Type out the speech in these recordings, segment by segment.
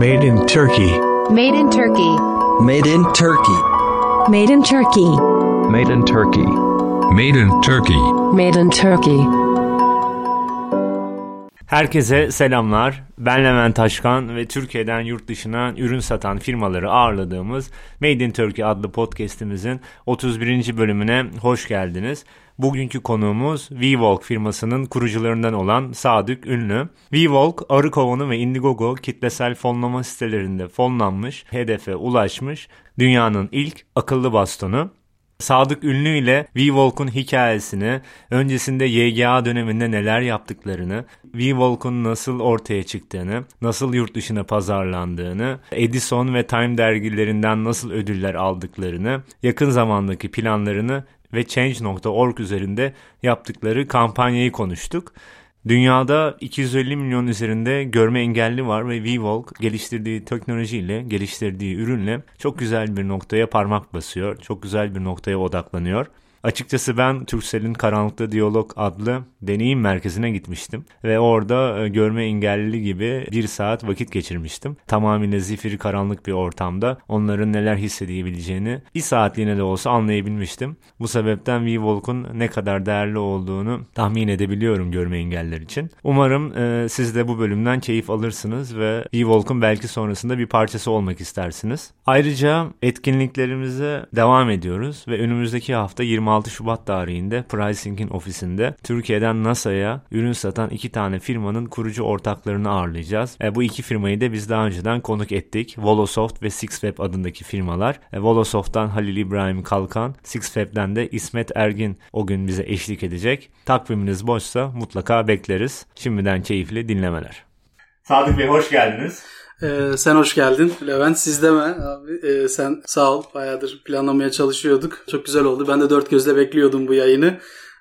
Made in Turkey. Made in Turkey. Made in Turkey. Made in Turkey. Made in Turkey. Made in Turkey. Made in Turkey. Herkese selamlar. Ben Levent Taşkan ve Türkiye'den yurt dışına ürün satan firmaları ağırladığımız Made in Turkey adlı podcast'imizin 31. bölümüne hoş geldiniz. Bugünkü konuğumuz V-Walk firmasının kurucularından olan Sadık Ünlü. V-Walk, Arı Kovanı ve Indiegogo kitlesel fonlama sitelerinde fonlanmış, hedefe ulaşmış dünyanın ilk akıllı bastonu. Sadık Ünlü ile V-Walk'un hikayesini, öncesinde YGA döneminde neler yaptıklarını, V-Walk'un nasıl ortaya çıktığını, nasıl yurt dışına pazarlandığını, Edison ve Time dergilerinden nasıl ödüller aldıklarını, yakın zamandaki planlarını ve Change.org üzerinde yaptıkları kampanyayı konuştuk. Dünyada 250 milyon üzerinde görme engelli var ve V-Walk geliştirdiği teknolojiyle, geliştirdiği ürünle çok güzel bir noktaya parmak basıyor, çok güzel bir noktaya odaklanıyor. Açıkçası ben Turkcell'in Karanlıkta Diyalog adlı deneyim merkezine gitmiştim ve orada görme engelli gibi bir saat vakit geçirmiştim. Tamamıyla zifiri karanlık bir ortamda onların neler hissedebileceğini bir saatliğine de olsa anlayabilmiştim. Bu sebepten V-Walk'un ne kadar değerli olduğunu tahmin edebiliyorum görme engelliler için. Umarım siz de bu bölümden keyif alırsınız ve V-Walk'un belki sonrasında bir parçası olmak istersiniz. Ayrıca etkinliklerimize devam ediyoruz ve önümüzdeki hafta 26 Şubat tarihinde Pricing'in ofisinde Türkiye'den NASA'ya ürün satan iki tane firmanın kurucu ortaklarını ağırlayacağız. Bu iki firmayı da biz daha önceden konuk ettik. Volosoft ve SixWeb adındaki firmalar. Volosoft'tan Halil İbrahim Kalkan, SixWeb'den de İsmet Ergin o gün bize eşlik edecek. Takviminiz boşsa mutlaka bekleriz. Şimdiden keyifli dinlemeler. Sadık Bey hoş geldiniz. Sen hoş geldin Levent. Siz deme abi. Sen sağ ol. Bayağıdır planlamaya çalışıyorduk. Çok güzel oldu. Ben de dört gözle bekliyordum bu yayını.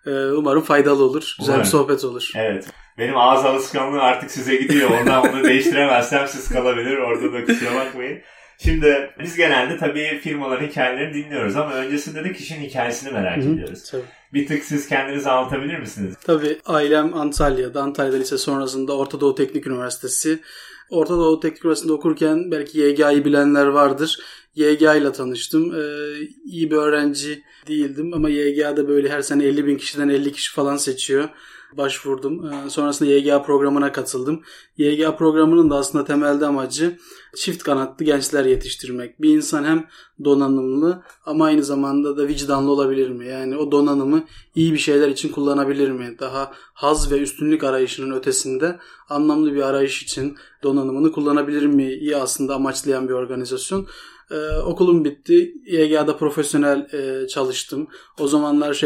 Umarım faydalı olur. Güzel bir sohbet olur. Evet. Benim ağız alışkanlığı artık size gidiyor. Ondan bunu değiştiremezsem siz kalabilir. Orada da kusura bakmayın. Şimdi biz genelde tabii firmaların hikayelerini dinliyoruz ama öncesinde de kişinin hikayesini merak ediyoruz. Tabii. Bir tık siz kendinizi anlatabilir misiniz? Tabii. Ailem Antalya'da. Antalya'da lise sonrasında Orta Doğu Teknik Üniversitesi. Orta Doğu Teknik Üniversitesi'nde okurken belki YGA'yı bilenler vardır. YGA ile tanıştım. İyi bir öğrenci değildim ama YGA'da böyle her sene 50 bin kişiden 50 kişi falan seçiyor. Başvurdum. Sonrasında YGA programına katıldım. YGA programının da aslında temelde amacı çift kanatlı gençler yetiştirmek. Bir insan hem donanımlı ama aynı zamanda da vicdanlı olabilir mi? Yani o donanımı iyi bir şeyler için kullanabilir mi? Daha haz ve üstünlük arayışının ötesinde anlamlı bir arayış için donanımını kullanabilir mi? İyi aslında amaçlayan bir organizasyon. Okulum bitti. YGA'da profesyonel çalıştım. O zamanlar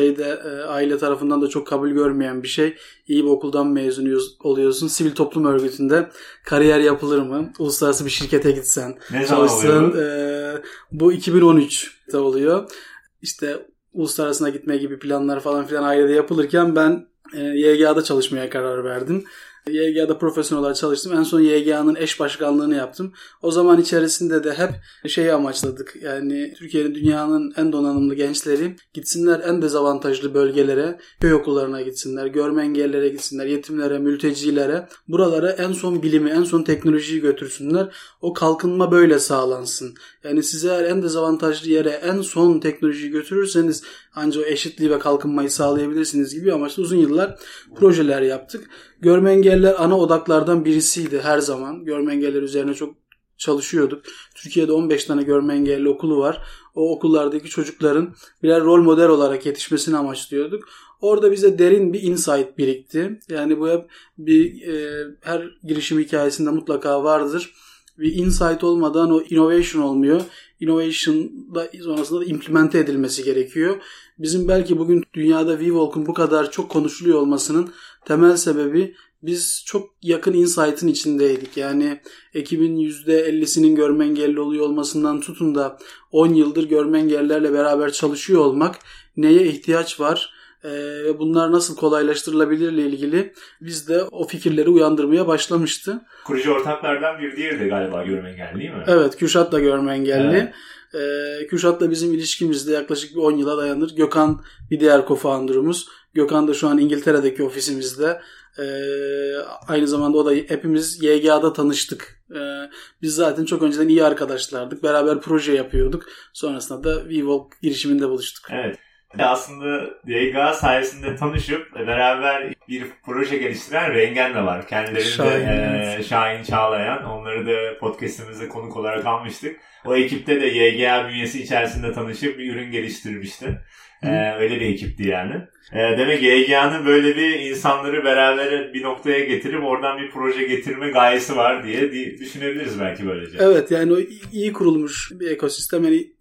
aile tarafından da çok kabul görmeyen bir şey. İyi bir okuldan mezun oluyorsun. Sivil toplum örgütünde kariyer yapılır mı? Uluslararası bir şirkete gitsen, ne çalışsan. Bu 2013'te oluyor. İşte uluslararasına gitmeye gibi planlar falan filan ailede yapılırken ben YGA'da çalışmaya karar verdim. YGA'da profesyonel olarak çalıştım. En son YGA'nın eş başkanlığını yaptım. O zaman içerisinde de hep şeyi amaçladık. Yani Türkiye'nin dünyanın en donanımlı gençleri gitsinler en dezavantajlı bölgelere, köy okullarına gitsinler, görme engellilere gitsinler, yetimlere, mültecilere. Buralara en son bilimi, en son teknolojiyi götürsünler. O kalkınma böyle sağlansın. Yani siz eğer en dezavantajlı yere en son teknolojiyi götürürseniz ancak o eşitliği ve kalkınmayı sağlayabilirsiniz gibi amaçla uzun yıllar projeler yaptık. Görme engelliler ana odaklardan birisiydi her zaman. Görme engelliler üzerine çok çalışıyorduk. Türkiye'de 15 tane görme engelli okulu var. O okullardaki çocukların birer rol model olarak yetişmesini amaçlıyorduk. Orada bize derin bir insight birikti. Yani bu hep her girişim hikayesinde mutlaka vardır. Bir insight olmadan o innovation olmuyor. Innovation'da sonrasında da implemente edilmesi gerekiyor. Bizim belki bugün dünyada V-Walk'un bu kadar çok konuşuluyor olmasının temel sebebi biz çok yakın insight'ın içindeydik. Yani ekibin %50'sinin görme engelli oluyor olmasından tutun da 10 yıldır görme engellilerle beraber çalışıyor olmak neye ihtiyaç var? Bunlar nasıl kolaylaştırılabilir ile ilgili biz de o fikirleri uyandırmaya başlamıştı. Kurucu ortaklardan bir diğeri de galiba görme engelli değil mi? Evet, Kürşat da görme engelli. Evet. Kürşat'la bizim ilişkimizde yaklaşık bir 10 yıla dayanır. Gökhan bir diğer co-founder'ımız. Gökhan da şu an İngiltere'deki ofisimizde. Aynı zamanda o da hepimiz YGA'da tanıştık. Biz zaten çok önceden iyi arkadaşlardık. Beraber proje yapıyorduk. Sonrasında da V-Walk girişiminde buluştuk. Evet. Aslında YGA sayesinde tanışıp beraber bir proje geliştiren Rengen de var. Kendileri de Şahin Çağlayan. Onları da podcast'imize konuk olarak almıştık. O ekipte de YGA bünyesi içerisinde tanışıp bir ürün geliştirmişti. Öyle bir ekipti yani. Demek YGA'nın böyle bir insanları beraber bir noktaya getirip oradan bir proje getirme gayesi var diye düşünebiliriz belki böylece. Evet, yani o iyi kurulmuş bir ekosistem. Yani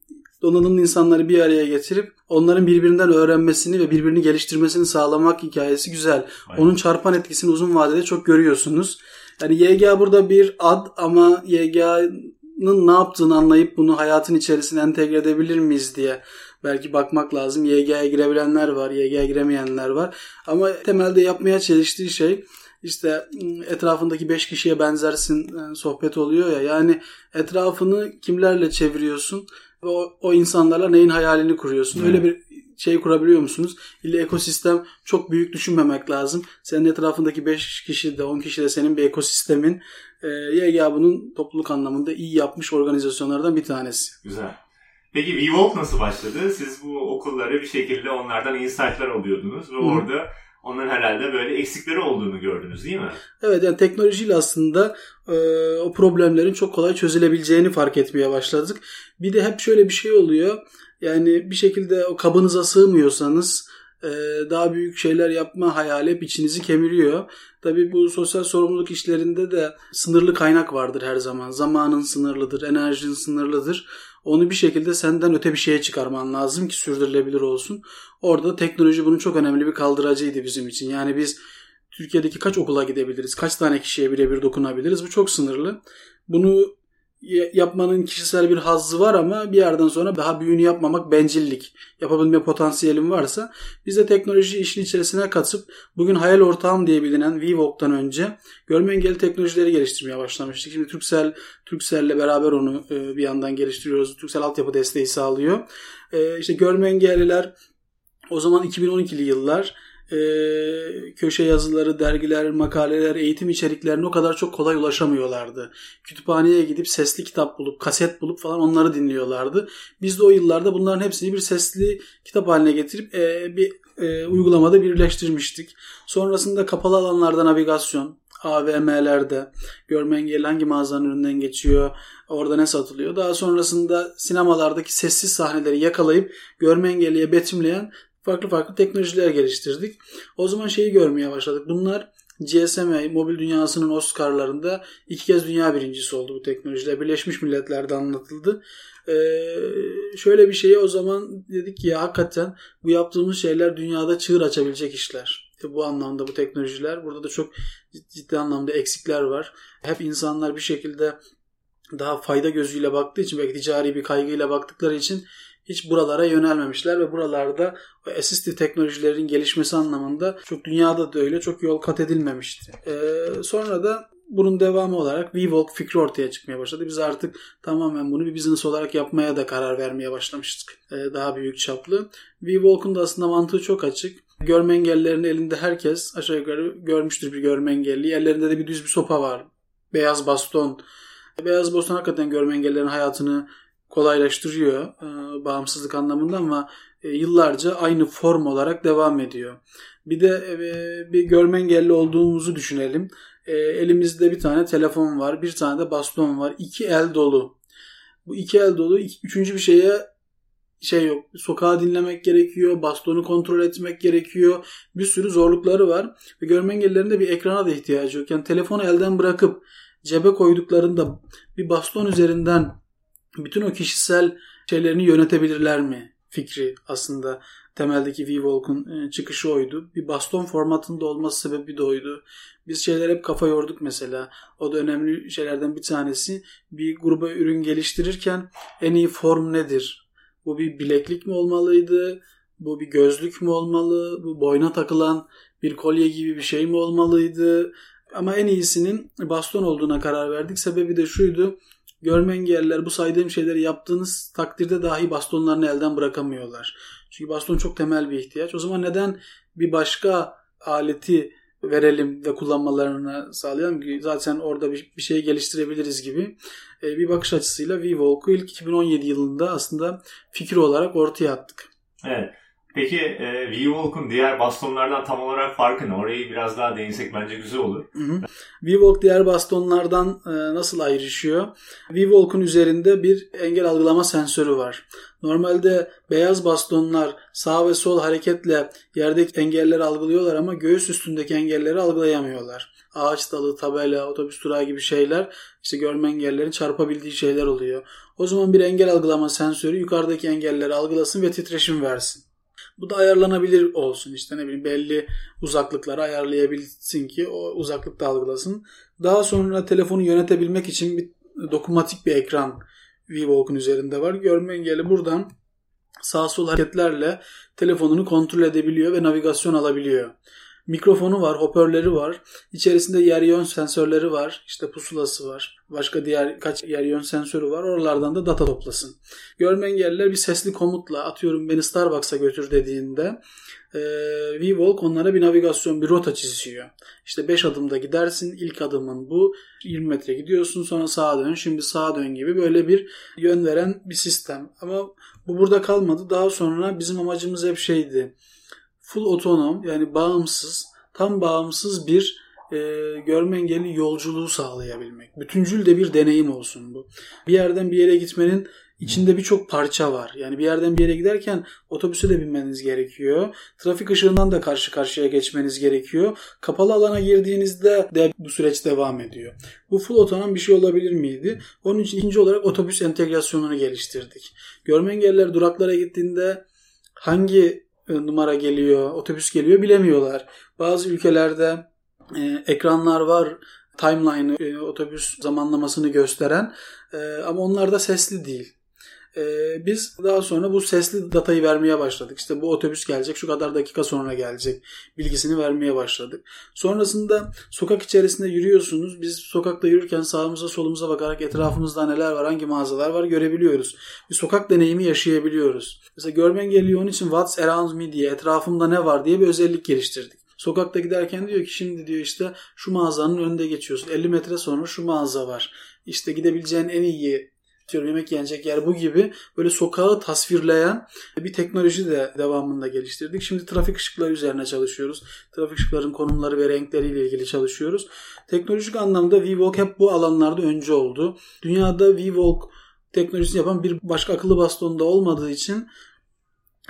donanımlı insanları bir araya getirip onların birbirinden öğrenmesini ve birbirini geliştirmesini sağlamak hikayesi güzel. Aynen. Onun çarpan etkisini uzun vadede çok görüyorsunuz. Yani YGA burada bir ad ama YGA'nın ne yaptığını anlayıp bunu hayatın içerisine entegre edebilir miyiz diye belki bakmak lazım. YGA'ya girebilenler var, YGA'ya giremeyenler var. Ama temelde yapmaya çalıştığı şey işte etrafındaki 5 kişiye benzersin sohbet oluyor ya. Yani etrafını kimlerle çeviriyorsun? O insanlarla neyin hayalini kuruyorsun? Hmm. Öyle bir şey kurabiliyor musunuz? İlla ekosistem çok büyük düşünmemek lazım. Senin etrafındaki 5 kişi de 10 kişi de senin bir ekosistemin. YGA bunun topluluk anlamında iyi yapmış organizasyonlardan bir tanesi. Güzel. Peki V-Walk nasıl başladı? Siz bu okullara bir şekilde onlardan insight'lar alıyordunuz ve orada onların herhalde böyle eksikleri olduğunu gördünüz değil mi? Evet, yani teknolojiyle aslında o problemlerin çok kolay çözülebileceğini fark etmeye başladık. Bir de hep şöyle bir şey oluyor. Yani bir şekilde o kabınıza sığmıyorsanız daha büyük şeyler yapma hayali hep içinizi kemiriyor. Tabii bu sosyal sorumluluk işlerinde de sınırlı kaynak vardır her zaman. Zamanın sınırlıdır, enerjinin sınırlıdır. Onu bir şekilde senden öte bir şeye çıkarman lazım ki sürdürülebilir olsun. Orada teknoloji bunun çok önemli bir kaldıracıydı bizim için. Yani biz Türkiye'deki kaç okula gidebiliriz? Kaç tane kişiye birebir dokunabiliriz? Bu çok sınırlı. Bunu yapmanın kişisel bir hazzı var ama bir yerden sonra daha büyüğünü yapmamak bencillik. Yapabilme potansiyelim varsa biz de teknoloji işin içerisine katıp bugün hayal ortağım diye bilinen V-Walk'tan önce görme engelli teknolojileri geliştirmeye başlamıştık. Şimdi Turkcell'le beraber onu bir yandan geliştiriyoruz. Turkcell altyapı desteği sağlıyor. İşte görme engelliler o zaman 2012'li yıllar köşe yazıları, dergiler, makaleler, eğitim içeriklerine o kadar çok kolay ulaşamıyorlardı. Kütüphaneye gidip sesli kitap bulup, kaset bulup falan onları dinliyorlardı. Biz de o yıllarda bunların hepsini bir sesli kitap haline getirip bir uygulamada birleştirmiştik. Sonrasında kapalı alanlarda navigasyon, AVM'lerde görme engelli hangi mağazanın önünden geçiyor, orada ne satılıyor. Daha sonrasında sinemalardaki sessiz sahneleri yakalayıp görme engelliye betimleyen farklı teknolojiler geliştirdik. O zaman şeyi görmeye başladık. Bunlar GSM, mobil dünyasının Oscar'larında 2 kez dünya birincisi oldu bu teknolojiler. Birleşmiş Milletler'de anlatıldı. Şöyle bir şeye o zaman dedik ki ya hakikaten bu yaptığımız şeyler dünyada çığır açabilecek işler. Bu anlamda bu teknolojiler. Burada da çok ciddi anlamda eksikler var. Hep insanlar bir şekilde daha fayda gözüyle baktığı için belki ticari bir kaygıyla baktıkları için hiç buralara yönelmemişler ve buralarda assistive teknolojilerin gelişmesi anlamında çok dünyada da öyle çok yol kat edilmemişti. Sonra da bunun devamı olarak V-Walk fikri ortaya çıkmaya başladı. Biz artık tamamen bunu bir business olarak yapmaya da karar vermeye başlamıştık. Daha büyük çaplı. V-Walk'un da aslında mantığı çok açık. Görme engellilerin elinde herkes aşağı yukarı görmüştür bir görme engelliyi. Ellerinde de bir düz bir sopa var. Beyaz baston. Beyaz baston hakikaten görme engellilerin hayatını kolaylaştırıyor bağımsızlık anlamında ama yıllarca aynı form olarak devam ediyor. Bir de bir görme engelli olduğumuzu düşünelim. Elimizde bir tane telefon var, bir tane de baston var. 2 el dolu. Bu 2 el dolu. 3. bir şeye şey yok. Sokağı dinlemek gerekiyor, bastonu kontrol etmek gerekiyor. Bir sürü zorlukları var. Ve görme engellilerin de bir ekrana da ihtiyacı yok. Yani telefonu elden bırakıp cebe koyduklarında bir baston üzerinden bütün o kişisel şeylerini yönetebilirler mi? Fikri aslında temeldeki V-Walk'un çıkışı oydu. Bir baston formatında olması sebebi de oydu. Biz şeyler hep kafa yorduk mesela. O da önemli şeylerden bir tanesi. Bir gruba ürün geliştirirken en iyi form nedir? Bu bir bileklik mi olmalıydı? Bu bir gözlük mü olmalı? Bu boyna takılan bir kolye gibi bir şey mi olmalıydı? Ama en iyisinin baston olduğuna karar verdik. Sebebi de şuydu. Görme engelliler bu saydığım şeyleri yaptığınız takdirde dahi bastonlarını elden bırakamıyorlar. Çünkü baston çok temel bir ihtiyaç. O zaman neden bir başka aleti verelim ve kullanmalarını sağlayalım ki zaten orada bir şey geliştirebiliriz gibi bir bakış açısıyla V-Walk'u ilk 2017 yılında aslında fikir olarak ortaya attık. Evet. Peki V-Walk'un diğer bastonlardan tam olarak farkı ne? Orayı biraz daha değinsek bence güzel olur. Hı hı. V-Walk diğer bastonlardan nasıl ayrışıyor? V-Walk'un üzerinde bir engel algılama sensörü var. Normalde beyaz bastonlar sağ ve sol hareketle yerdeki engelleri algılıyorlar ama göğüs üstündeki engelleri algılayamıyorlar. Ağaç dalı, tabela, otobüs durağı gibi şeyler işte görme engellerin çarpabildiği şeyler oluyor. O zaman bir engel algılama sensörü yukarıdaki engelleri algılasın ve titreşim versin. Bu da ayarlanabilir olsun, işte ne bileyim belli uzaklıkları ayarlayabilsin ki o uzaklıkta algılasın. Daha sonra telefonu yönetebilmek için bir dokunmatik bir ekran V-Walk'un üzerinde var. Görme engelli buradan sağ sol hareketlerle telefonunu kontrol edebiliyor ve navigasyon alabiliyor. Mikrofonu var, hoparlörleri var. İçerisinde yer yön sensörleri var. İşte pusulası var. Başka diğer kaç yer yön sensörü var. Oralardan da data toplasın. Görme engelliler bir sesli komutla atıyorum beni Starbucks'a götür dediğinde V-Walk onlara bir navigasyon, bir rota çiziyor. İşte 5 adımda gidersin. İlk adımın bu. 20 metre gidiyorsun. Sonra sağa dön. Şimdi sağa dön gibi böyle bir yön veren bir sistem. Ama bu burada kalmadı. Daha sonra bizim amacımız hep şeydi. Full otonom, yani bağımsız, tam bağımsız bir görme engelli yolculuğu sağlayabilmek. Bütüncül de bir deneyim olsun bu. Bir yerden bir yere gitmenin içinde birçok parça var. Yani bir yerden bir yere giderken otobüse de binmeniz gerekiyor. Trafik ışığından da karşı karşıya geçmeniz gerekiyor. Kapalı alana girdiğinizde de bu süreç devam ediyor. Bu full otonom bir şey olabilir miydi? Onun için ikinci olarak otobüs entegrasyonunu geliştirdik. Görme engelliler duraklara gittiğinde hangi numara geliyor, otobüs geliyor bilemiyorlar. Bazı ülkelerde ekranlar var, timeline'ı, otobüs zamanlamasını gösteren ama onlar da sesli değil. Biz daha sonra bu sesli datayı vermeye başladık. İşte bu otobüs gelecek, şu kadar dakika sonra gelecek bilgisini vermeye başladık. Sonrasında sokak içerisinde yürüyorsunuz. Biz sokakta yürürken sağımıza solumuza bakarak etrafımızda neler var, hangi mağazalar var görebiliyoruz. Bir sokak deneyimi yaşayabiliyoruz. Mesela görme engelli onun için What's Around Me diye, etrafımda ne var diye bir özellik geliştirdik. Sokakta giderken diyor ki şimdi diyor işte şu mağazanın önünde geçiyorsun. 50 metre sonra şu mağaza var. İşte gidebileceğin en iyi yemek yenecek yer bu gibi böyle sokağı tasvirleyen bir teknoloji de devamında geliştirdik. Şimdi trafik ışıkları üzerine çalışıyoruz. Trafik ışıklarının konumları ve renkleriyle ilgili çalışıyoruz. Teknolojik anlamda V-Walk hep bu alanlarda önce oldu. Dünyada V-Walk teknolojisini yapan bir başka akıllı baston da olmadığı için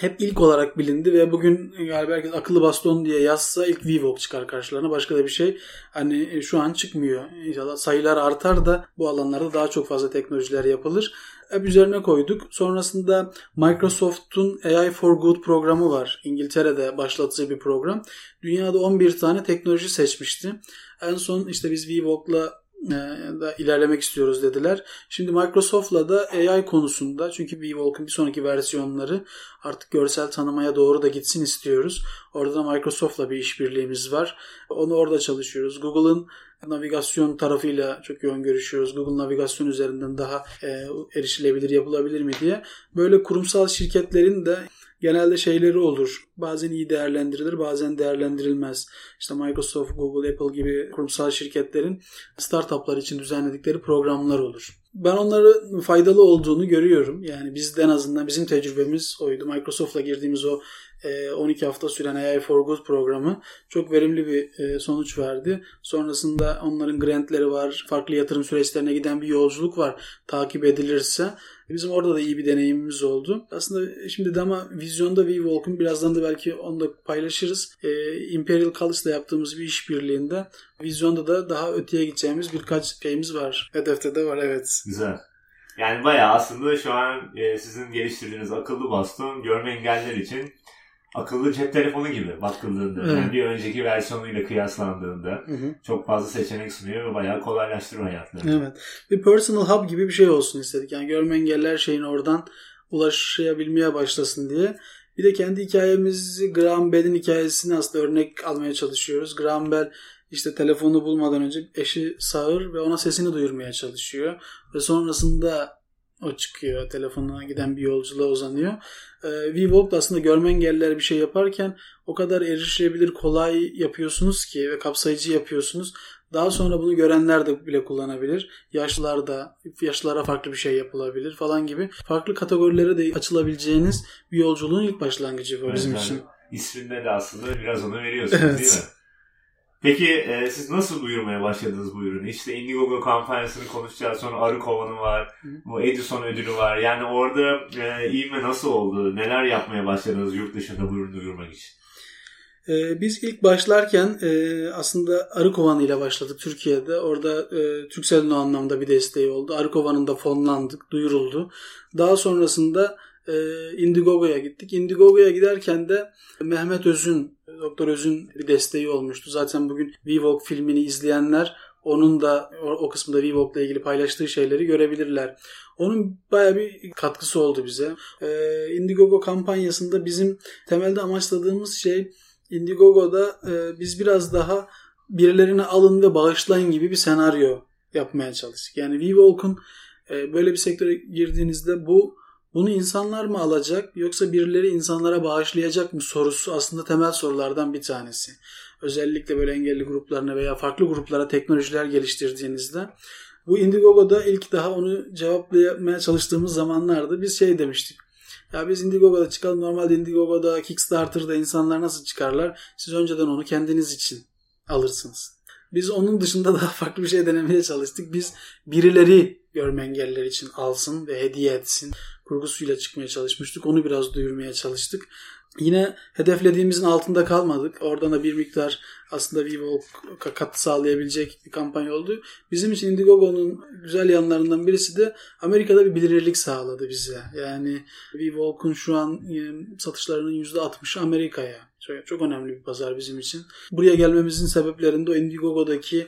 hep ilk olarak bilindi ve bugün galiba herkes akıllı baston diye yazsa ilk V-Walk çıkar karşılarına. Başka da bir şey hani şu an çıkmıyor. İnşallah sayılar artar da bu alanlarda daha çok fazla teknolojiler yapılır. Hep üzerine koyduk. Sonrasında Microsoft'un AI for Good programı var. İngiltere'de başlattığı bir program. Dünyada 11 tane teknoloji seçmişti. En son işte biz V-Walk'la da ilerlemek istiyoruz dediler. Şimdi Microsoft'la da AI konusunda, çünkü V-Walk'ın bir sonraki versiyonları artık görsel tanımaya doğru da gitsin istiyoruz. Orada da Microsoft'la bir işbirliğimiz var. Onu orada çalışıyoruz. Google'ın navigasyon tarafıyla çok yoğun görüşüyoruz. Google navigasyon üzerinden daha erişilebilir, yapılabilir mi diye. Böyle kurumsal şirketlerin de genelde şeyleri olur. Bazen iyi değerlendirilir, bazen değerlendirilmez. İşte Microsoft, Google, Apple gibi kurumsal şirketlerin startuplar için düzenledikleri programlar olur. Ben onların faydalı olduğunu görüyorum. Yani biz en azından bizim tecrübemiz oydu. Microsoft'la girdiğimiz o 12 hafta süren AI for Good programı çok verimli bir sonuç verdi. Sonrasında onların grantleri var, farklı yatırım süreçlerine giden bir yolculuk var takip edilirse. Bizim orada da iyi bir deneyimimiz oldu. Aslında şimdi de ama vizyonda V-Walk'un birazdan da belki onu da paylaşırız. Imperial College'da yaptığımız bir işbirliğinde vizyonda da daha öteye gideceğimiz birkaç şeyimiz var. Hedefte de var, evet. Güzel. Yani bayağı aslında şu an sizin geliştirdiğiniz akıllı baston görme engelliler için akıllı cep telefonu gibi bakıldığında, yani bir önceki versiyonuyla kıyaslandığında çok fazla seçenek sunuyor ve bayağı kolaylaştırıyor hayatlarını. Evet. Bir personal hub gibi bir şey olsun istedik. Yani görme engelli her şeyin oradan ulaşabilmeye başlasın diye. Bir de kendi hikayemizi, Graham Bell'in hikayesini aslında örnek almaya çalışıyoruz. Graham Bell işte telefonu bulmadan önce eşi sağır ve ona sesini duyurmaya çalışıyor. Ve sonrasında O çıkıyor. Telefonuna giden bir yolculuğa uzanıyor. V-Walk'da aslında görme engelliler bir şey yaparken o kadar erişilebilir, kolay yapıyorsunuz ki ve kapsayıcı yapıyorsunuz. Daha sonra bunu görenler de bile kullanabilir. Yaşlılara farklı bir şey yapılabilir falan gibi. Farklı kategorilere de açılabileceğiniz bir yolculuğun ilk başlangıcı bu bizim için. İsminde de aslında biraz onu veriyorsunuz evet. Değil mi? Peki siz nasıl duyurmaya başladınız bu ürünü? İşte Indiegogo kampanyasını konuşacağız. Sonra Arı Kovanı var. Bu Edison ödülü var. Yani orada ivme nasıl oldu? Neler yapmaya başladınız yurt dışında bu ürünü duyurmak için? Biz ilk başlarken aslında Arı Kovanı ile başladık Türkiye'de. Orada Turkcell'in o anlamda bir desteği oldu. Arı Kovanı'nda fonlandık, duyuruldu. Daha sonrasında Indiegogo'ya gittik. Indiegogo'ya giderken de Mehmet Öz'ün, Doktor Öz'ün bir desteği olmuştu. Zaten bugün V-Walk filmini izleyenler onun da o kısmında V-Walk'la ilgili paylaştığı şeyleri görebilirler. Onun bayağı bir katkısı oldu bize. Indiegogo kampanyasında bizim temelde amaçladığımız şey Indiegogo'da biz biraz daha birilerine alın ve bağışlayın gibi bir senaryo yapmaya çalıştık. Yani V-Walk'un böyle bir sektöre girdiğinizde bunu insanlar mı alacak yoksa birileri insanlara bağışlayacak mı sorusu aslında temel sorulardan bir tanesi. Özellikle böyle engelli gruplarına veya farklı gruplara teknolojiler geliştirdiğinizde. Bu Indiegogo'da ilk daha onu cevaplamaya çalıştığımız zamanlarda biz şey demiştik. Ya biz Indiegogo'da çıkalım, normalde Indiegogo'da, Kickstarter'da insanlar nasıl çıkarlar? Siz önceden onu kendiniz için alırsınız. Biz onun dışında daha farklı bir şey denemeye çalıştık. Biz birileri görme engelliler için alsın ve hediye etsin kurgusuyla çıkmaya çalışmıştık. Onu biraz duyurmaya çalıştık. Yine hedeflediğimizin altında kalmadık. Oradan da bir miktar aslında V-Walk'a katkı sağlayabilecek bir kampanya oldu. Bizim için Indiegogo'nun güzel yanlarından birisi de Amerika'da bir bilirlik sağladı bize. Yani V-Walk'un şu an satışlarının %60'ı Amerika'ya. Çok önemli bir pazar bizim için. Buraya gelmemizin sebeplerinde o Indiegogo'daki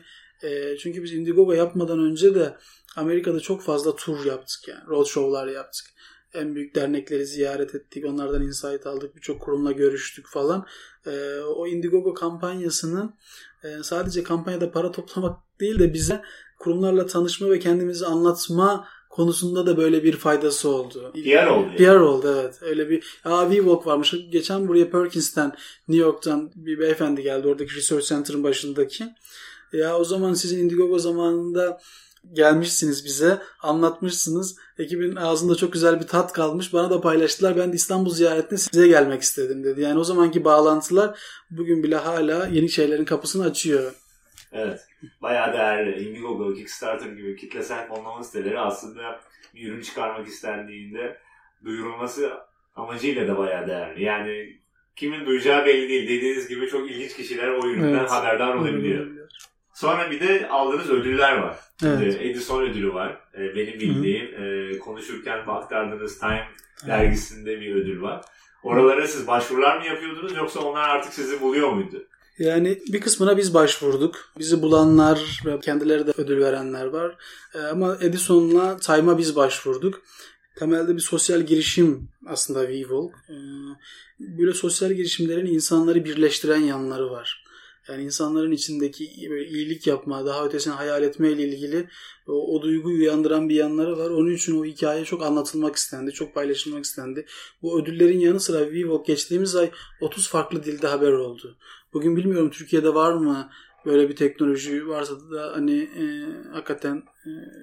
çünkü biz Indiegogo yapmadan önce de Amerika'da çok fazla tur yaptık yani. Roadshow'lar yaptık. En büyük dernekleri ziyaret ettik. Onlardan insight aldık. Birçok kurumla görüştük falan. O Indiegogo kampanyasının sadece kampanyada para toplamak değil de bize kurumlarla tanışma ve kendimizi anlatma konusunda da böyle bir faydası oldu. PR oldu. PR yani. Oldu evet. Öyle bir V-Walk varmış. Geçen buraya Perkins'ten, New York'tan bir beyefendi geldi. Oradaki Research Center'ın başındaki. Ya o zaman sizin Indiegogo zamanında gelmişsiniz bize, anlatmışsınız. Ekibin ağzında çok güzel bir tat kalmış. Bana da paylaştılar. Ben de İstanbul ziyaretine size gelmek istedim dedi. Yani o zamanki bağlantılar bugün bile hala yeni şeylerin kapısını açıyor. Evet. Bayağı değerli. Indiegogo, Kickstarter gibi kitlesel fonlama siteleri aslında bir ürün çıkarmak istendiğinde duyurulması amacıyla da bayağı değerli. Yani kimin duyacağı belli değil. Dediğiniz gibi çok ilginç kişiler o üründen evet. Haberdar olabiliyor. Sonra bir de aldığınız ödüller var. Evet. Edison ödülü var. Benim bildiğim. Konuşurken aktardığınız Time dergisinde bir ödül var. Oralara siz başvurular mı yapıyordunuz yoksa onlar artık sizi buluyor muydu? Yani bir kısmına biz başvurduk. Bizi bulanlar ve kendileri de ödül verenler var. Ama Edison'la Time'a biz başvurduk. Temelde bir sosyal girişim aslında V-Walk. Böyle sosyal girişimlerin insanları birleştiren yanları var. Yani insanların içindeki iyilik yapma, daha ötesini hayal etmeyle ilgili o duyguyu uyandıran bir yanları var. Onun için o hikaye çok anlatılmak istendi, çok paylaşılmak istendi. Bu ödüllerin yanı sıra V-Walk geçtiğimiz ay 30 farklı dilde haber oldu. Bugün bilmiyorum Türkiye'de var mı böyle bir teknoloji, varsa da hani hakikaten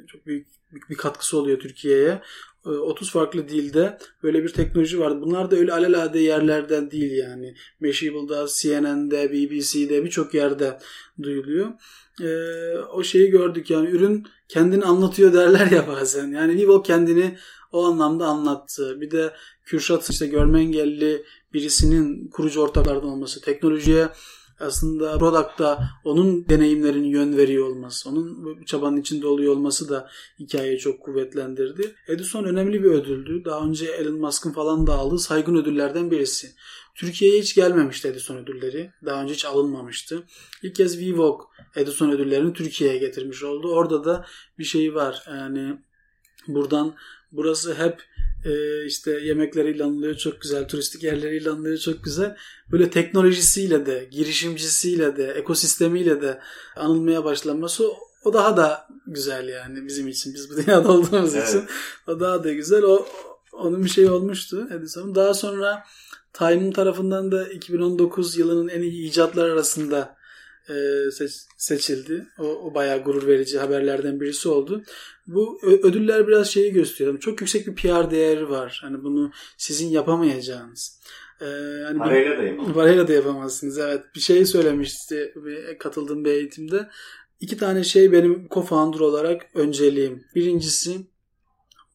çok büyük bir katkısı oluyor Türkiye'ye. 30 farklı dilde böyle bir teknoloji vardı. Bunlar da öyle alelade yerlerden değil yani. Mashable'da, CNN'de, BBC'de birçok yerde duyuluyor. O şeyi gördük yani ürün kendini anlatıyor derler ya bazen. Yani Vivo kendini o anlamda anlattı. Bir de Kürşat işte görme engelli birisinin kurucu ortaklardan olması, teknolojiye aslında product'ta onun deneyimlerini yön veriyor olması, onun çabanın içinde oluyor olması da hikayeyi çok kuvvetlendirdi. Edison önemli bir ödüldü. Daha önce Elon Musk'ın falan da aldığı saygın ödüllerden birisi. Türkiye'ye hiç gelmemişti Edison ödülleri. Daha önce hiç alınmamıştı. İlk kez V-Walk Edison ödüllerini Türkiye'ye getirmiş oldu. Orada da bir şey var. Yani buradan burası hep işte yemekleriyle anılıyor çok güzel, turistik yerleriyle anılıyor çok güzel. Böyle teknolojisiyle de, girişimcisiyle de, ekosistemiyle de anılmaya başlanması O daha da güzel yani bizim için. Biz bu dünyada olduğumuz evet. için. O daha da güzel. O onun bir şey olmuştu Edison. Daha sonra Time tarafından da 2019 yılının en iyi icatlar arasında seçildi. O bayağı gurur verici haberlerden birisi oldu. Bu ödüller biraz şeyi gösteriyor. Çok yüksek bir PR değeri var. Hani bunu sizin yapamayacağınız. Yani parayla da yapamazsınız. Parayla da yapamazsınız. Evet. Bir şey söylemişti katıldığım bir eğitimde. 2 tane şey benim co-founder olarak önceliğim. Birincisi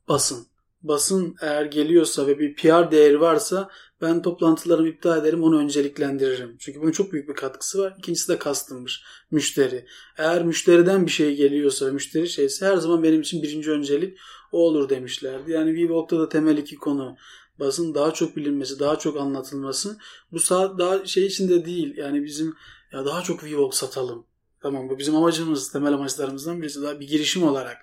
basın. Basın eğer geliyorsa ve bir PR değeri varsa ben toplantılarımı iptal ederim, onu önceliklendiririm. Çünkü bunun çok büyük bir katkısı var. İkincisi de customer, müşteri. Eğer müşteriden bir şey geliyorsa, müşteri şeyse her zaman benim için birinci öncelik o olur demişlerdi. Yani V-Walk'ta da temel 2 konu. Basın daha çok bilinmesi, daha çok anlatılması. Bu saat daha şey içinde değil. Yani bizim ya daha çok V-Walk satalım. Tamam, bu bizim amacımız, temel amaçlarımızdan birisi. Daha bir girişim olarak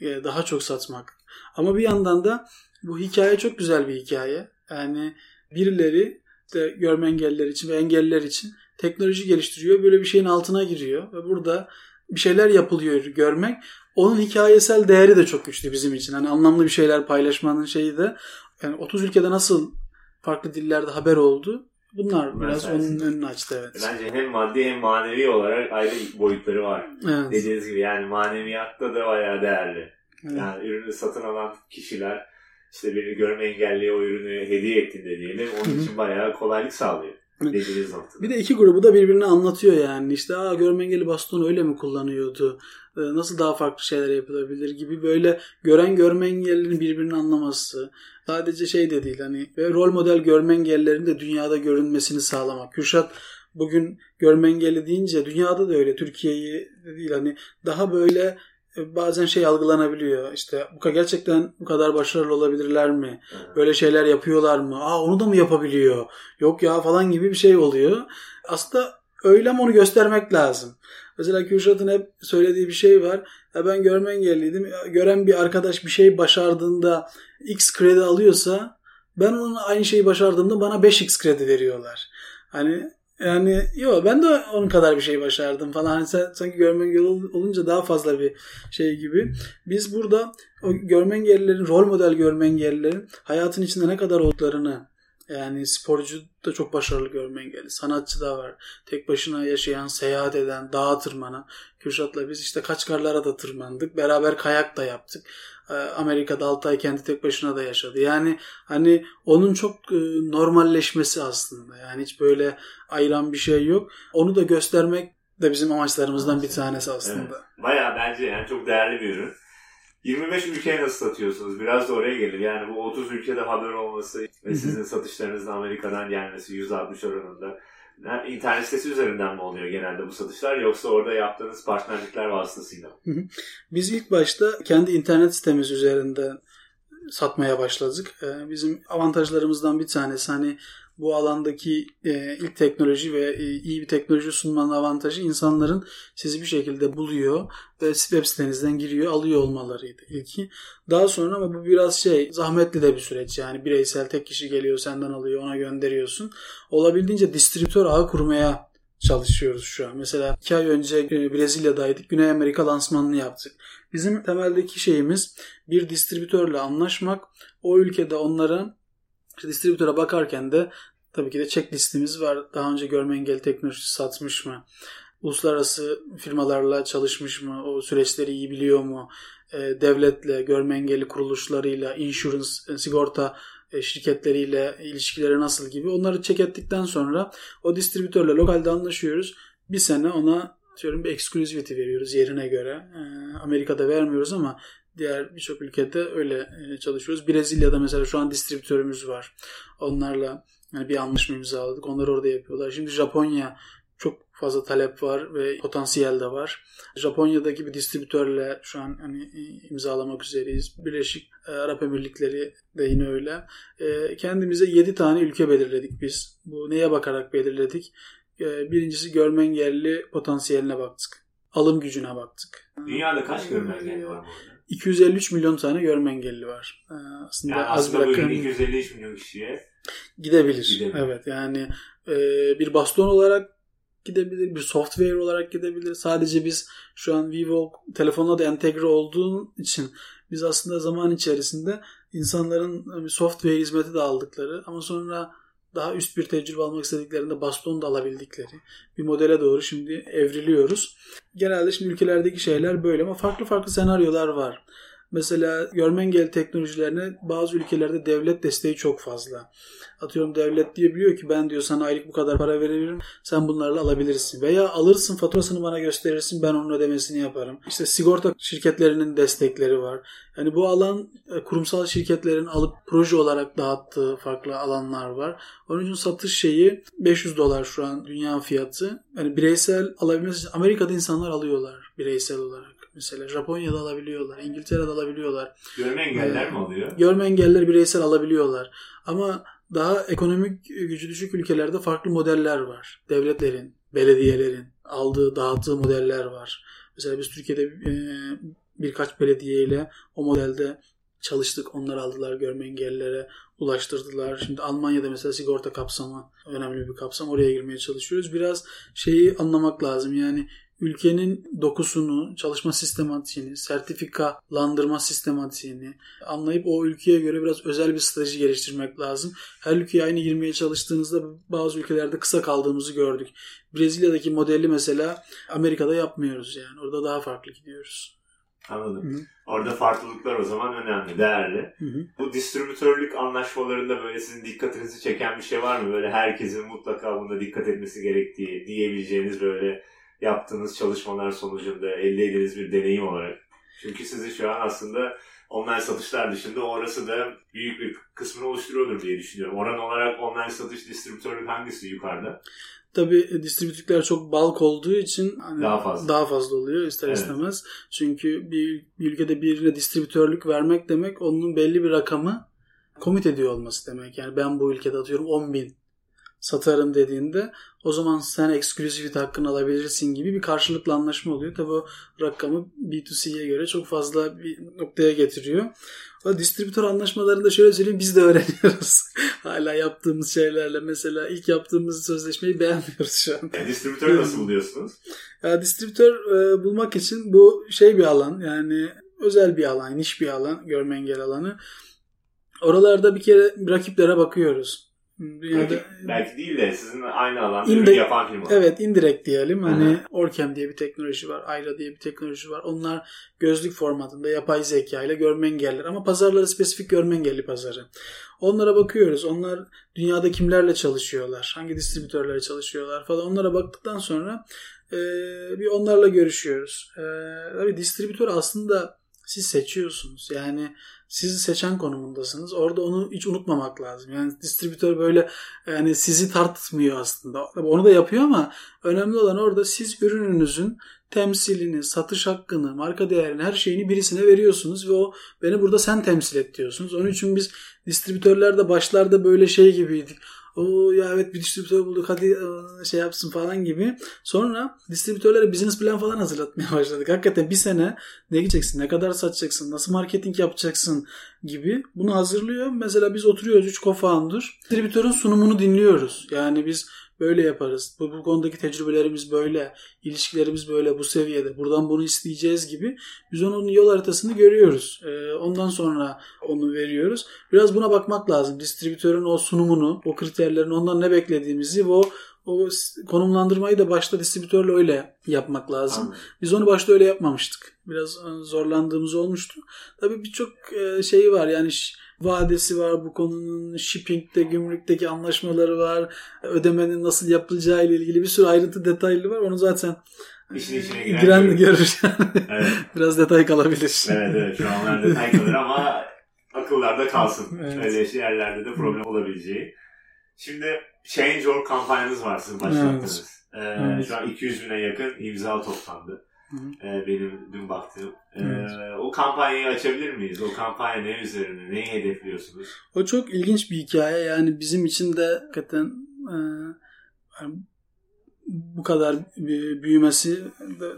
daha çok satmak. Ama bir yandan da bu hikaye çok güzel bir hikaye. Yani birileri işte görme engelliler için ve engelliler için teknoloji geliştiriyor. Böyle bir şeyin altına giriyor ve burada bir şeyler yapılıyor görmek. Onun hikayesel değeri de çok güçlü bizim için. Hani anlamlı bir şeyler paylaşmanın şeyi de yani 30 ülkede nasıl farklı dillerde haber oldu? Bunlar biraz onun önünü açtı evet. Bence hem maddi hem manevi olarak ayrı boyutları var. Evet. Dediğiniz gibi yani maneviyatta da bayağı değerli. Evet. Yani ürünü satın alan kişiler işte bir görme engelliye o ürünü hediye ettiğinde diyelim onun için bayağı kolaylık sağlıyor. Dediğiniz noktada. Bir de 2 grubu da birbirine anlatıyor yani. İşte görme engelli bastonu öyle mi kullanıyordu? Nasıl daha farklı şeyler yapılabilir gibi böyle gören görme engellinin birbirini anlaması. Sadece şey de değil hani ve rol model görme engellilerin de dünyada görünmesini sağlamak. Kürşat bugün görme engelli deyince dünyada da öyle Türkiye'yi değil hani daha böyle bazen şey algılanabiliyor. İşte gerçekten bu kadar başarılı olabilirler mi? Böyle şeyler yapıyorlar mı? Onu da mı yapabiliyor? Yok ya falan gibi bir şey oluyor. Aslında öyle mi onu göstermek lazım. Mesela Kürşat'ın hep söylediği bir şey var. Ben görme engelliydim. Gören bir arkadaş bir şey başardığında X kredi alıyorsa ben onun aynı şeyi başardığımda bana 5X kredi veriyorlar. Hani yani yok ben de onun kadar bir şey başardım falan. Hani sanki görme engelli olunca daha fazla bir şey gibi. Biz burada o görme engellilerin, rol model görme engellilerin hayatın içinde ne kadar olduklarını yani sporcu da çok başarılı görme engelli. Sanatçı da var. Tek başına yaşayan, seyahat eden, dağa tırmanan. Kürşat'la biz işte Kaçkarlara da tırmandık. Beraber kayak da yaptık. Amerika'da 6 ay kendi tek başına da yaşadı. Yani hani onun çok normalleşmesi aslında. Yani hiç böyle ayıran bir şey yok. Onu da göstermek de bizim amaçlarımızdan bir tanesi aslında. Evet. Bayağı bence yani çok değerli bir ürün. 25 ülkeye nasıl satıyorsunuz? Biraz da oraya gelir. Yani bu 30 ülkede haber olması ve sizin satışlarınızın Amerika'dan gelmesi %60 oranında. Yani internet sitesi üzerinden mi oluyor genelde bu satışlar yoksa orada yaptığınız partnerlikler vasıtasıyla? Biz ilk başta kendi internet sitemiz üzerinden satmaya başladık. Bizim avantajlarımızdan bir tanesi hani bu alandaki ilk teknoloji ve iyi bir teknoloji sunmanın avantajı insanların sizi bir şekilde buluyor ve web sitenizden giriyor, alıyor olmalarıydı ilki. Daha sonra ama bu biraz zahmetli de bir süreç. Yani bireysel tek kişi geliyor, senden alıyor, ona gönderiyorsun. Olabildiğince distribütör ağı kurmaya çalışıyoruz şu an. Mesela 2 ay önce Brezilya'daydık. Güney Amerika lansmanını yaptık. Bizim temeldeki şeyimiz bir distribütörle anlaşmak. O ülkede onların distribütöre bakarken de tabii ki de checklistimiz var. Daha önce görme engelli teknolojisi satmış mı? Uluslararası firmalarla çalışmış mı? O süreçleri iyi biliyor mu? Devletle, görme engelli kuruluşlarıyla, insurance, sigorta şirketleriyle ilişkileri nasıl gibi. Onları check ettikten sonra o distribütörle lokalde anlaşıyoruz. Bir sene ona bir exclusivity veriyoruz yerine göre. Amerika'da vermiyoruz ama diğer birçok ülkede öyle çalışıyoruz. Brezilya'da mesela şu an distribütörümüz var. Onlarla bir anlaşma imzaladık. Onlar orada yapıyorlar. Şimdi Japonya çok fazla talep var ve potansiyel de var. Japonya'daki bir distribütörle şu an imzalamak üzereyiz. Birleşik Arap Emirlikleri de yine öyle. Kendimize 7 tane ülke belirledik biz. Bu neye bakarak belirledik? Birincisi görme engelli potansiyeline baktık. Alım gücüne baktık. Dünyada kaç görme engelli var? 253 milyon tane görme engelli var. Aslında yani az bırakın. 253 milyon kişiye gidebilir. Evet yani bir baston olarak gidebilir, bir software olarak gidebilir. Sadece biz şu an V-Walk telefonla da entegre olduğu için biz aslında zaman içerisinde insanların bir software hizmeti de aldıkları ama sonra daha üst bir tecrübe almak istediklerinde baston da alabildikleri bir modele doğru şimdi evriliyoruz. Genelde şimdi ülkelerdeki şeyler böyle ama farklı farklı senaryolar var. Mesela görme engelli teknolojilerine bazı ülkelerde devlet desteği çok fazla. Atıyorum devlet diyebiliyor ki ben diyor sana aylık bu kadar para verebilirim. Sen bunlarla alabilirsin. Veya alırsın faturasını bana gösterirsin ben onun ödemesini yaparım. İşte sigorta şirketlerinin destekleri var. Yani bu alan kurumsal şirketlerin alıp proje olarak dağıttığı farklı alanlar var. Onun için satış şeyi $500 şu an dünya fiyatı. Yani bireysel alabilmesi için Amerika'da insanlar alıyorlar bireysel olarak. Mesela Japonya'da alabiliyorlar, İngiltere'de alabiliyorlar. Görme engeller mi alıyor? Görme engeller bireysel alabiliyorlar. Ama daha ekonomik gücü düşük ülkelerde farklı modeller var. Devletlerin, belediyelerin aldığı, dağıttığı modeller var. Mesela biz Türkiye'de birkaç belediyeyle o modelde çalıştık. Onlar aldılar, görme engellilere ulaştırdılar. Şimdi Almanya'da mesela sigorta kapsamı önemli bir kapsam. Oraya girmeye çalışıyoruz. Biraz şeyi anlamak lazım. Yani ülkenin dokusunu, çalışma sistematiğini, sertifikalandırma sistematiğini anlayıp o ülkeye göre biraz özel bir strateji geliştirmek lazım. Her ülkeye aynı girmeye çalıştığınızda bazı ülkelerde kısa kaldığımızı gördük. Brezilya'daki modeli mesela Amerika'da yapmıyoruz yani. Orada daha farklı gidiyoruz. Anladım. Hı-hı. Orada farklılıklar o zaman önemli, değerli. Hı-hı. Bu distribütörlük anlaşmalarında böyle sizin dikkatinizi çeken bir şey var mı? Böyle herkesin mutlaka buna dikkat etmesi gerektiği diyebileceğiniz böyle yaptığınız çalışmalar sonucunda elde edildiğiniz bir deneyim olarak. Çünkü sizi şu an aslında online satışlar dışında orası da büyük bir kısmını oluşturuyordur diye düşünüyorum. Oran olarak online satış, distribütörlük hangisi yukarıda? Tabii distribütörler çok balk olduğu için hani daha fazla oluyor ister istemez. Evet. Çünkü bir ülkede birine distribütörlük vermek demek onun belli bir rakamı komit ediyor olması demek. Yani ben bu ülkede atıyorum 10.000 satarım dediğinde o zaman sen eksklusivite hakkını alabilirsin gibi bir karşılıklı anlaşma oluyor. Tabii o rakamı B2C'ye göre çok fazla bir noktaya getiriyor. O distribütör anlaşmalarında şöyle söyleyeyim biz de öğreniyoruz. Hala yaptığımız şeylerle mesela ilk yaptığımız sözleşmeyi beğenmiyoruz şu an. Distribütör nasıl buluyorsunuz? Ya, distribütör bulmak için bu şey bir alan yani özel bir alan, niş bir alan, görme engel alanı. Oralarda bir kere rakiplere bakıyoruz. Dünyada, belki değil de sizin aynı alanda ürün yapan firma. Evet, indirekt diyelim. Hani Orcam diye bir teknoloji var. Aira diye bir teknoloji var. Onlar gözlük formatında yapay zeka ile görme engelliler ama pazarları spesifik görme engelli pazarı. Onlara bakıyoruz. Onlar dünyada kimlerle çalışıyorlar? Hangi distribütörlerle çalışıyorlar falan. Onlara baktıktan sonra bir onlarla görüşüyoruz. Tabii distribütör aslında siz seçiyorsunuz. Yani sizi seçen konumundasınız. Orada onu hiç unutmamak lazım. Yani distribütör böyle yani sizi tartmıyor aslında. Onu da yapıyor ama önemli olan orada siz ürününüzün temsilini, satış hakkını, marka değerini, her şeyini birisine veriyorsunuz ve o beni burada sen temsil et diyorsunuz. Onun için biz distribütörlerde başlarda böyle şey gibiydik. O ya evet bir distribütör bulduk hadi şey yapsın falan gibi. Sonra distribütörlere business plan falan hazırlatmaya başladık. Hakikaten bir sene ne gideceksin, ne kadar satacaksın, nasıl marketing yapacaksın gibi bunu hazırlıyor. Mesela biz oturuyoruz 3 co-founder. Distribütörün sunumunu dinliyoruz. Yani biz böyle yaparız. Bu konudaki tecrübelerimiz böyle. İlişkilerimiz böyle bu seviyede. Buradan bunu isteyeceğiz gibi. Biz onun yol haritasını görüyoruz. Ondan sonra onu veriyoruz. Biraz buna bakmak lazım. Distribütörün o sunumunu, o kriterlerini, ondan ne beklediğimizi, o konumlandırmayı da başta distribütörle öyle yapmak lazım. Anladım. Biz onu başta öyle yapmamıştık. Biraz zorlandığımız olmuştu. Tabii birçok şey var. Yani vadesi var bu konunun, shipping'de, gümrükteki anlaşmaları var, ödemenin nasıl yapılacağı ile ilgili bir sürü ayrıntı detaylı var. Onu zaten işin içine giren görür. Evet. Biraz detay kalabilir. Evet şu anlar detay kalır ama akıllarda kalsın. Evet. Öyle yerlerde de problem olabileceği. Şimdi Change.org kampanyanız var sizin başlattınız. Evet. Evet. Şu an 200.000'e yakın imza toplandı. Benim dün baktığım. Evet. O kampanyayı açabilir miyiz? O kampanya ne üzerine? Neyi hedefliyorsunuz? O çok ilginç bir hikaye. Yani bizim için de hakikaten bu kadar büyümesi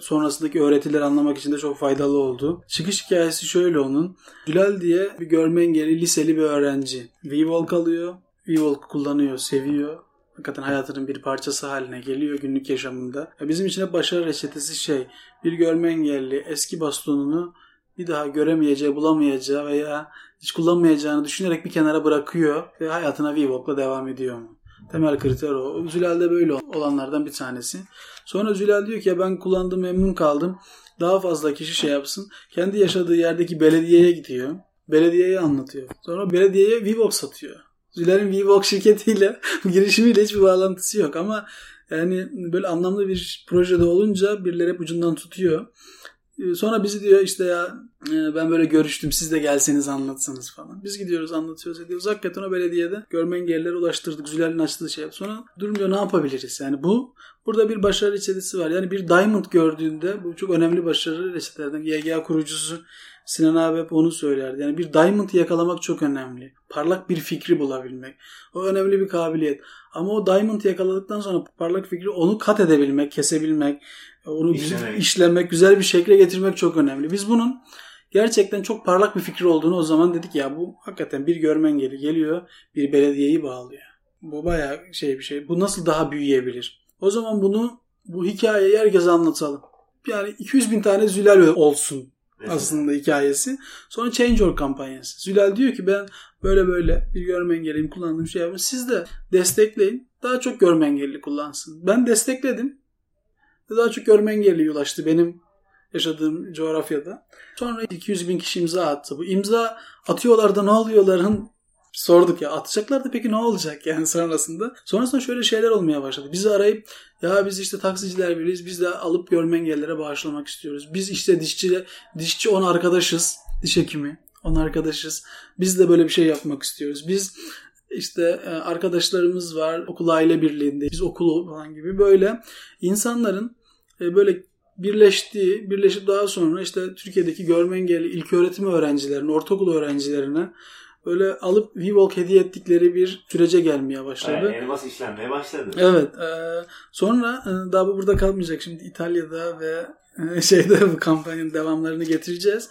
sonrasındaki öğretileri anlamak için de çok faydalı oldu. Çıkış hikayesi şöyle onun. Zülal diye bir görme engelli liseli bir öğrenci. V-Walk alıyor. V-Walk kullanıyor, seviyor. hakikaten hayatının bir parçası haline geliyor günlük yaşamında. Bizim için de başarı reçetesi şey, bir görme engelli eski bastonunu bir daha göremeyeceği, bulamayacağı veya hiç kullanmayacağını düşünerek bir kenara bırakıyor ve hayatına V-Walk'la devam ediyor mu? Temel kriter o. Zülal'de böyle olanlardan bir tanesi. Sonra Zülal diyor ki ya ben kullandım, memnun kaldım. Daha fazla kişi şey yapsın. Kendi yaşadığı yerdeki belediyeye gidiyor. Belediyeye anlatıyor. Sonra belediyeye V-Walk satıyor. Zülal'in V-Walk şirketiyle, girişimiyle hiçbir bağlantısı yok ama yani böyle anlamlı bir projede olunca birileri hep ucundan tutuyor. Sonra bizi diyor işte ya ben böyle görüştüm, siz de gelseniz anlatsanız falan. Biz gidiyoruz, anlatıyoruz, ediyoruz. Hakikaten o belediyede görme engellilere ulaştırdık. Zülal'in açtığı şey. Sonra durum diyor ne yapabiliriz? Yani burada bir başarı reçetesi var. Yani bir diamond gördüğünde, bu çok önemli başarı reçetelerden. YGA kurucusu Sinan abi hep onu söylerdi. Yani bir diamond yakalamak çok önemli. Parlak bir fikri bulabilmek. O önemli bir kabiliyet. Ama o diamond yakaladıktan sonra parlak fikri onu kat edebilmek, kesebilmek, onu işlemek, güzel bir şekle getirmek çok önemli. Biz bunun gerçekten çok parlak bir fikir olduğunu o zaman dedik ya bu hakikaten bir görme engeli geliyor, bir belediyeyi bağlıyor. Bu bayağı şey bir şey. Bu nasıl daha büyüyebilir? O zaman bu hikayeyi herkese anlatalım. Yani 200.000 tane Zülal olsun aslında hikayesi. Sonra Change.org kampanyası. Zülal diyor ki ben böyle bir görme engeliyim, kullandığım şey yapıyorum. Siz de destekleyin. Daha çok görme engelli kullansın. Ben destekledim. Daha çok görme engelliye ulaştı benim yaşadığım coğrafyada. Sonra 200.000 kişi imza attı. Bu imza atıyorlar da ne oluyorların sorduk ya. Atacaklar da peki ne olacak yani sonrasında? Sonrasında şöyle şeyler olmaya başladı. Bizi arayıp ya biz işte taksiciler biriyiz. Biz de alıp görme engellilere bağışlamak istiyoruz. Biz işte dişçi 10 arkadaşız. Diş hekimi 10 arkadaşız. Biz de böyle bir şey yapmak istiyoruz. Biz İşte arkadaşlarımız var, okul aile birliğinde, biz okulu falan gibi böyle insanların böyle birleşip daha sonra işte Türkiye'deki görme engelli ilköğretim öğrencilerine, ortaokul öğrencilerine böyle alıp V-Walk hediye ettikleri bir sürece gelmeye başladı. Elmas işlenmeye başladı. Evet. Sonra daha bu burada kalmayacak. Şimdi İtalya'da ve bu kampanyanın devamlarını getireceğiz.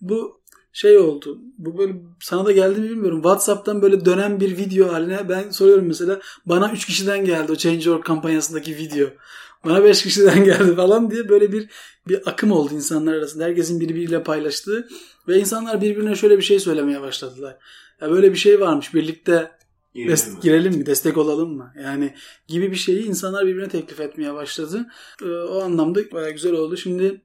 Bu şey oldu. Bu böyle sana da geldi mi bilmiyorum. WhatsApp'tan böyle dönen bir video haline ben soruyorum mesela. Bana 3 kişiden geldi o Change.org kampanyasındaki video. Bana 5 kişiden geldi falan diye böyle bir akım oldu insanlar arasında. Herkesin birbiriyle paylaştığı ve insanlar birbirine şöyle bir şey söylemeye başladılar. Ya böyle bir şey varmış. Birlikte girelim mi? Destek olalım mı? Yani gibi bir şeyi insanlar birbirine teklif etmeye başladı. O anlamda bayağı güzel oldu. Şimdi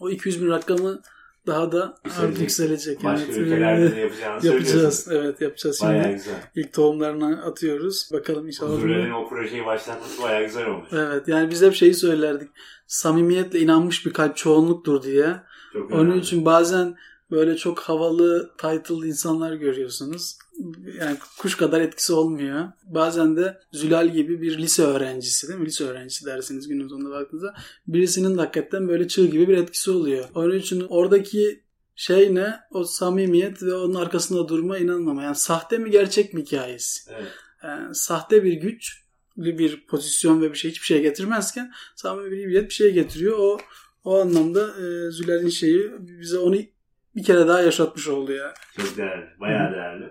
o 200.000 rakamı daha da yükselecek. Başka ülkelerde de yapacağını söylüyorsunuz. Evet yapacağız şimdi. Bayağı güzel. İlk tohumlarını atıyoruz. Bakalım inşallah. Zülal'in o projeyi başlatması bayağı güzel olmuş. Evet yani biz hep şeyi söylerdik. Samimiyetle inanmış bir kalp çoğunluktur diye. Çok onun önemli. İçin bazen böyle çok havalı, title'lı insanlar görüyorsunuz. Yani kuş kadar etkisi olmuyor. Bazen de Zülal gibi bir lise öğrencisi değil mi? Lise öğrencisi dersiniz günün sonunda baktığınızda. Birisinin hakikaten böyle çığ gibi bir etkisi oluyor. Onun için oradaki şey ne? O samimiyet ve onun arkasında durma, inanmama. Yani sahte mi gerçek mi hikayesi? Evet. Yani sahte bir güç, bir pozisyon ve bir şey hiçbir şey getirmezken samimi bir şey getiriyor. O anlamda Zülal'in şeyi bize onu bir kere daha yaşatmış oldu ya. Çok değerli. Bayağı değerli.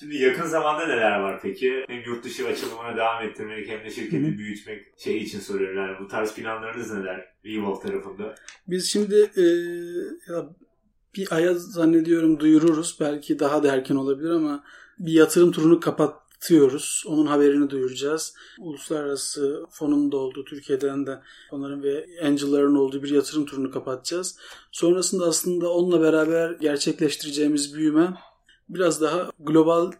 Şimdi yakın zamanda neler var peki? Hem yurt dışı açılımına devam ettirmek hem de şirketi büyütmek şeyi için soruyorlar. Yani bu tarz planlarınız neler? V-Walk tarafında. Biz şimdi bir aya zannediyorum duyururuz. Belki daha da erken olabilir ama bir yatırım turunu kapatıyoruz. Onun haberini duyuracağız. Uluslararası fonun da olduğu, Türkiye'den de onların ve Angel'ların olduğu bir yatırım turunu kapatacağız. Sonrasında aslında onunla beraber gerçekleştireceğimiz büyüme biraz daha global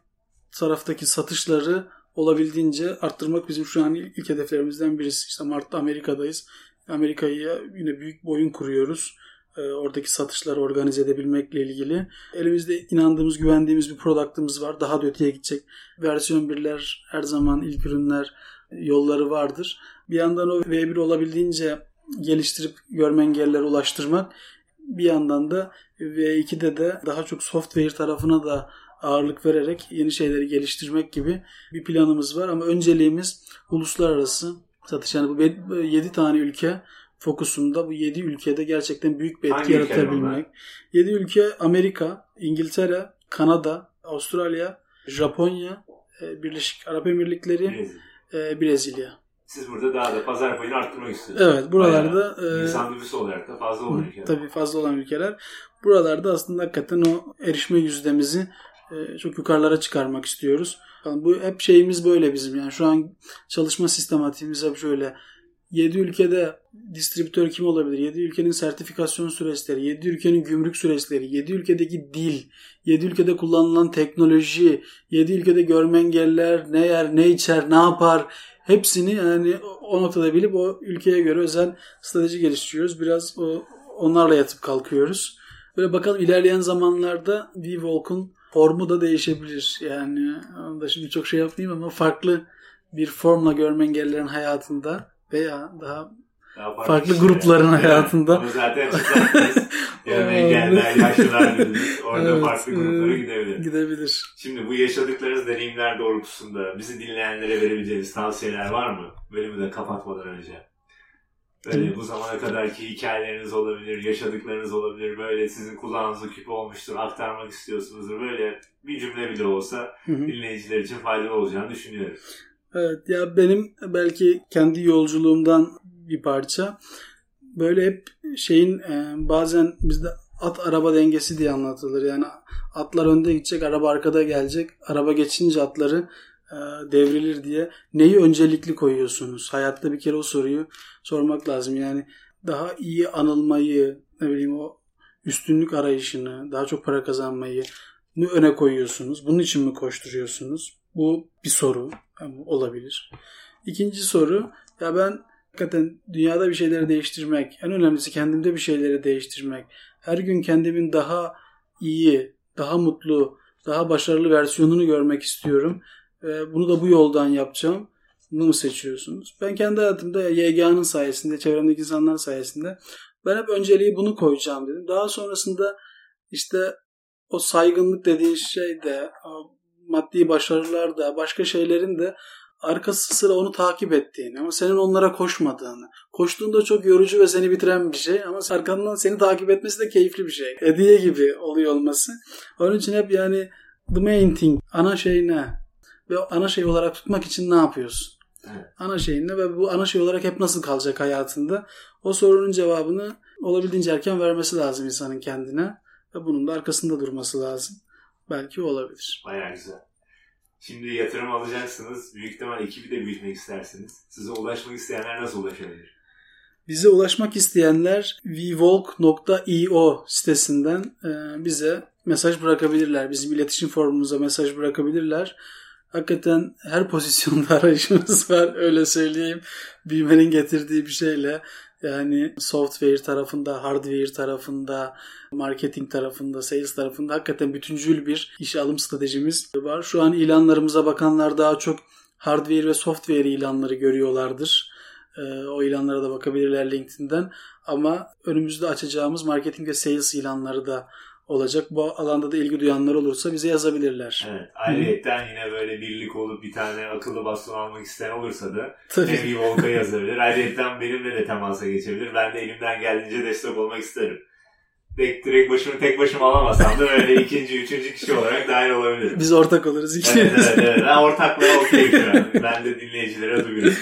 taraftaki satışları olabildiğince arttırmak bizim şu an ilk hedeflerimizden birisi. İşte Mart'ta Amerika'dayız. Amerika'ya yine büyük bir oyun kuruyoruz. Oradaki satışları organize edebilmekle ilgili. Elimizde inandığımız, güvendiğimiz bir product'ımız var. Daha da öteye gidecek. Versiyon 1'ler, her zaman ilk ürünler yolları vardır. Bir yandan o V1 olabildiğince geliştirip görme engellilere ulaştırmak. Bir yandan da V2'de de daha çok software tarafına da ağırlık vererek yeni şeyleri geliştirmek gibi bir planımız var. Ama önceliğimiz uluslararası satış. Yani bu 7 tane ülke fokusunda, bu 7 ülkede gerçekten büyük bir etki yaratabilmek. 7 ülke Amerika, İngiltere, Kanada, Avustralya, Japonya, Birleşik Arap Emirlikleri, Brezilya. Siz burada daha da pazar payını arttırmak istiyorsunuz. Evet, buralarda insan nüfusu olarak da fazla olan ülkeler. Tabii fazla olan ülkeler. Buralarda aslında hakikaten o erişme yüzdemizi çok yukarılara çıkarmak istiyoruz. Yani bu hep şeyimiz böyle bizim. Yani şu an çalışma sistematiğimiz hep şöyle. 7 ülkede distribütör kim olabilir? 7 ülkenin sertifikasyon süreçleri, 7 ülkenin gümrük süreçleri, 7 ülkedeki dil, 7 ülkede kullanılan teknoloji, 7 ülkede görme engelliler ne yer, ne içer, ne yapar? Hepsini yani o noktada bilip o ülkeye göre özel strateji geliştiriyoruz. Biraz onlarla yatıp kalkıyoruz. Böyle bakalım ilerleyen zamanlarda V-Walk'un formu da değişebilir. Yani onu da şimdi çok şey yapmayayım ama farklı bir formla görme engellilerin hayatında veya daha farklı grupların hayatında. Ama zaten görme engelliler, yaşlılar dediniz. Orada evet, farklı gruplara gidebilir. Şimdi bu yaşadıklarınız deneyimler doğrultusunda bizi dinleyenlere verebileceğiniz tavsiyeler var mı? Bölümü de kapatmadan önce. Böyle bu zamana kadarki hikayeleriniz olabilir, yaşadıklarınız olabilir. Böyle sizin kulağınızı küpe olmuştur, aktarmak istiyorsunuzdur. Böyle bir cümle bile olsa dinleyiciler için faydalı olacağını düşünüyorum. Evet, ya benim belki kendi yolculuğumdan bir parça. Böyle hep şeyin bazen bizde at araba dengesi diye anlatılır. Yani atlar önde gidecek, araba arkada gelecek. Araba geçince atları devrilir diye. Neyi öncelikli koyuyorsunuz? Hayatta bir kere o soruyu sormak lazım. Yani daha iyi anılmayı, ne bileyim o üstünlük arayışını, daha çok para kazanmayı mı öne koyuyorsunuz? Bunun için mi koşturuyorsunuz? Bu bir soru olabilir. İkinci soru, ya ben hakikaten dünyada bir şeyleri değiştirmek, en önemlisi kendimde bir şeyleri değiştirmek. Her gün kendimin daha iyi, daha mutlu, daha başarılı versiyonunu görmek istiyorum. Bunu da bu yoldan yapacağım. Bunu mu seçiyorsunuz? Ben kendi hayatımda YGA'nın sayesinde, çevremdeki insanlar sayesinde ben hep önceliği bunu koyacağım dedim. Daha sonrasında işte o saygınlık dediğin şey de, maddi başarılar da, başka şeylerin de arkası sıra onu takip ettiğini ama senin onlara koşmadığını. Koştuğunda çok yorucu ve seni bitiren bir şey ama arkandan seni takip etmesi de keyifli bir şey. Hediye gibi oluyor olması. Onun için hep yani the main thing, ana şey ne? Ve ana şey olarak tutmak için ne yapıyorsun? Evet. Ana şey ne ve bu ana şey olarak hep nasıl kalacak hayatında? O sorunun cevabını olabildiğince erken vermesi lazım insanın kendine ve bunun da arkasında durması lazım. Belki olabilir. Bayağı güzel. Şimdi yatırım alacaksınız. Büyük ihtimal ekibi de büyütmek istersiniz. Size ulaşmak isteyenler nasıl ulaşabilir? Bize ulaşmak isteyenler vwalk.io sitesinden bize mesaj bırakabilirler. Bizim iletişim formumuza mesaj bırakabilirler. Hakikaten her pozisyonda arayışımız var. Öyle söyleyeyim. Büyümenin getirdiği bir şeyle. Yani software tarafında, hardware tarafında, marketing tarafında, sales tarafında hakikaten bütüncül bir işe alım stratejimiz var. Şu an ilanlarımıza bakanlar daha çok hardware ve software ilanları görüyorlardır. O ilanlara da bakabilirler LinkedIn'den. Ama önümüzde açacağımız marketing ve sales ilanları da olacak. Bu alanda da ilgi duyanlar olursa bize yazabilirler. Evet. Ayrıyeten yine böyle birlik olup bir tane akıllı baston almak isteyen olursa da hem V-Walk'a yazabilir. Ayrıyeten benimle de temasa geçebilir. Ben de elimden geldiğince destek olmak isterim. Direkt başımı tek başıma alamazsam da böyle ikinci, üçüncü kişi olarak dahil olabilirim. Biz ortak oluruz ikimiz. Evet. Ben ortaklığa okey. Ben de dinleyicilere duyuyorum.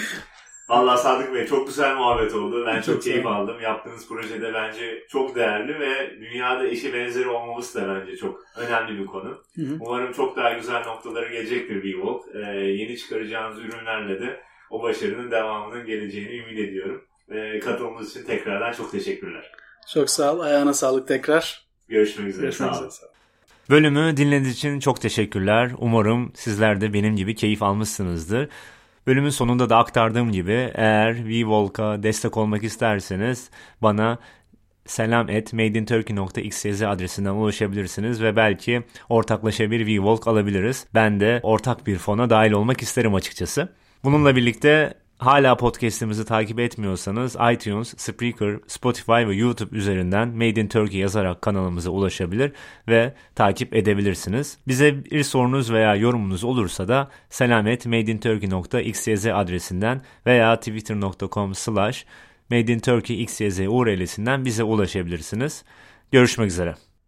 Vallahi Sadık Bey çok güzel muhabbet oldu. Ben çok keyif aldım. Yaptığınız projede bence çok değerli ve dünyada eşi benzeri olmaması da bence çok önemli bir konu. Umarım çok daha güzel noktaları gelecektir V-Walk. Yeni çıkaracağınız ürünlerle de o başarının devamının geleceğini ümit ediyorum. Katılımınız için tekrardan çok teşekkürler. Çok sağ ol. Ayağına sağlık tekrar. Görüşmek üzere. Sağ ol. Bölümü dinlediğiniz için çok teşekkürler. Umarım sizler de benim gibi keyif almışsınızdır. Bölümün sonunda da aktardığım gibi eğer V-Walk'a destek olmak isterseniz bana selam@madeinturkey.xyz adresinden ulaşabilirsiniz ve belki ortaklaşa bir V-Walk alabiliriz. Ben de ortak bir fona dahil olmak isterim açıkçası. Bununla birlikte hala podcast'imizi takip etmiyorsanız iTunes, Spreaker, Spotify ve YouTube üzerinden Made in Turkey yazarak kanalımıza ulaşabilir ve takip edebilirsiniz. Bize bir sorunuz veya yorumunuz olursa da selam@madeinturkey.xyz adresinden veya twitter.com/madeinturkeyxyz URL'sinden bize ulaşabilirsiniz. Görüşmek üzere.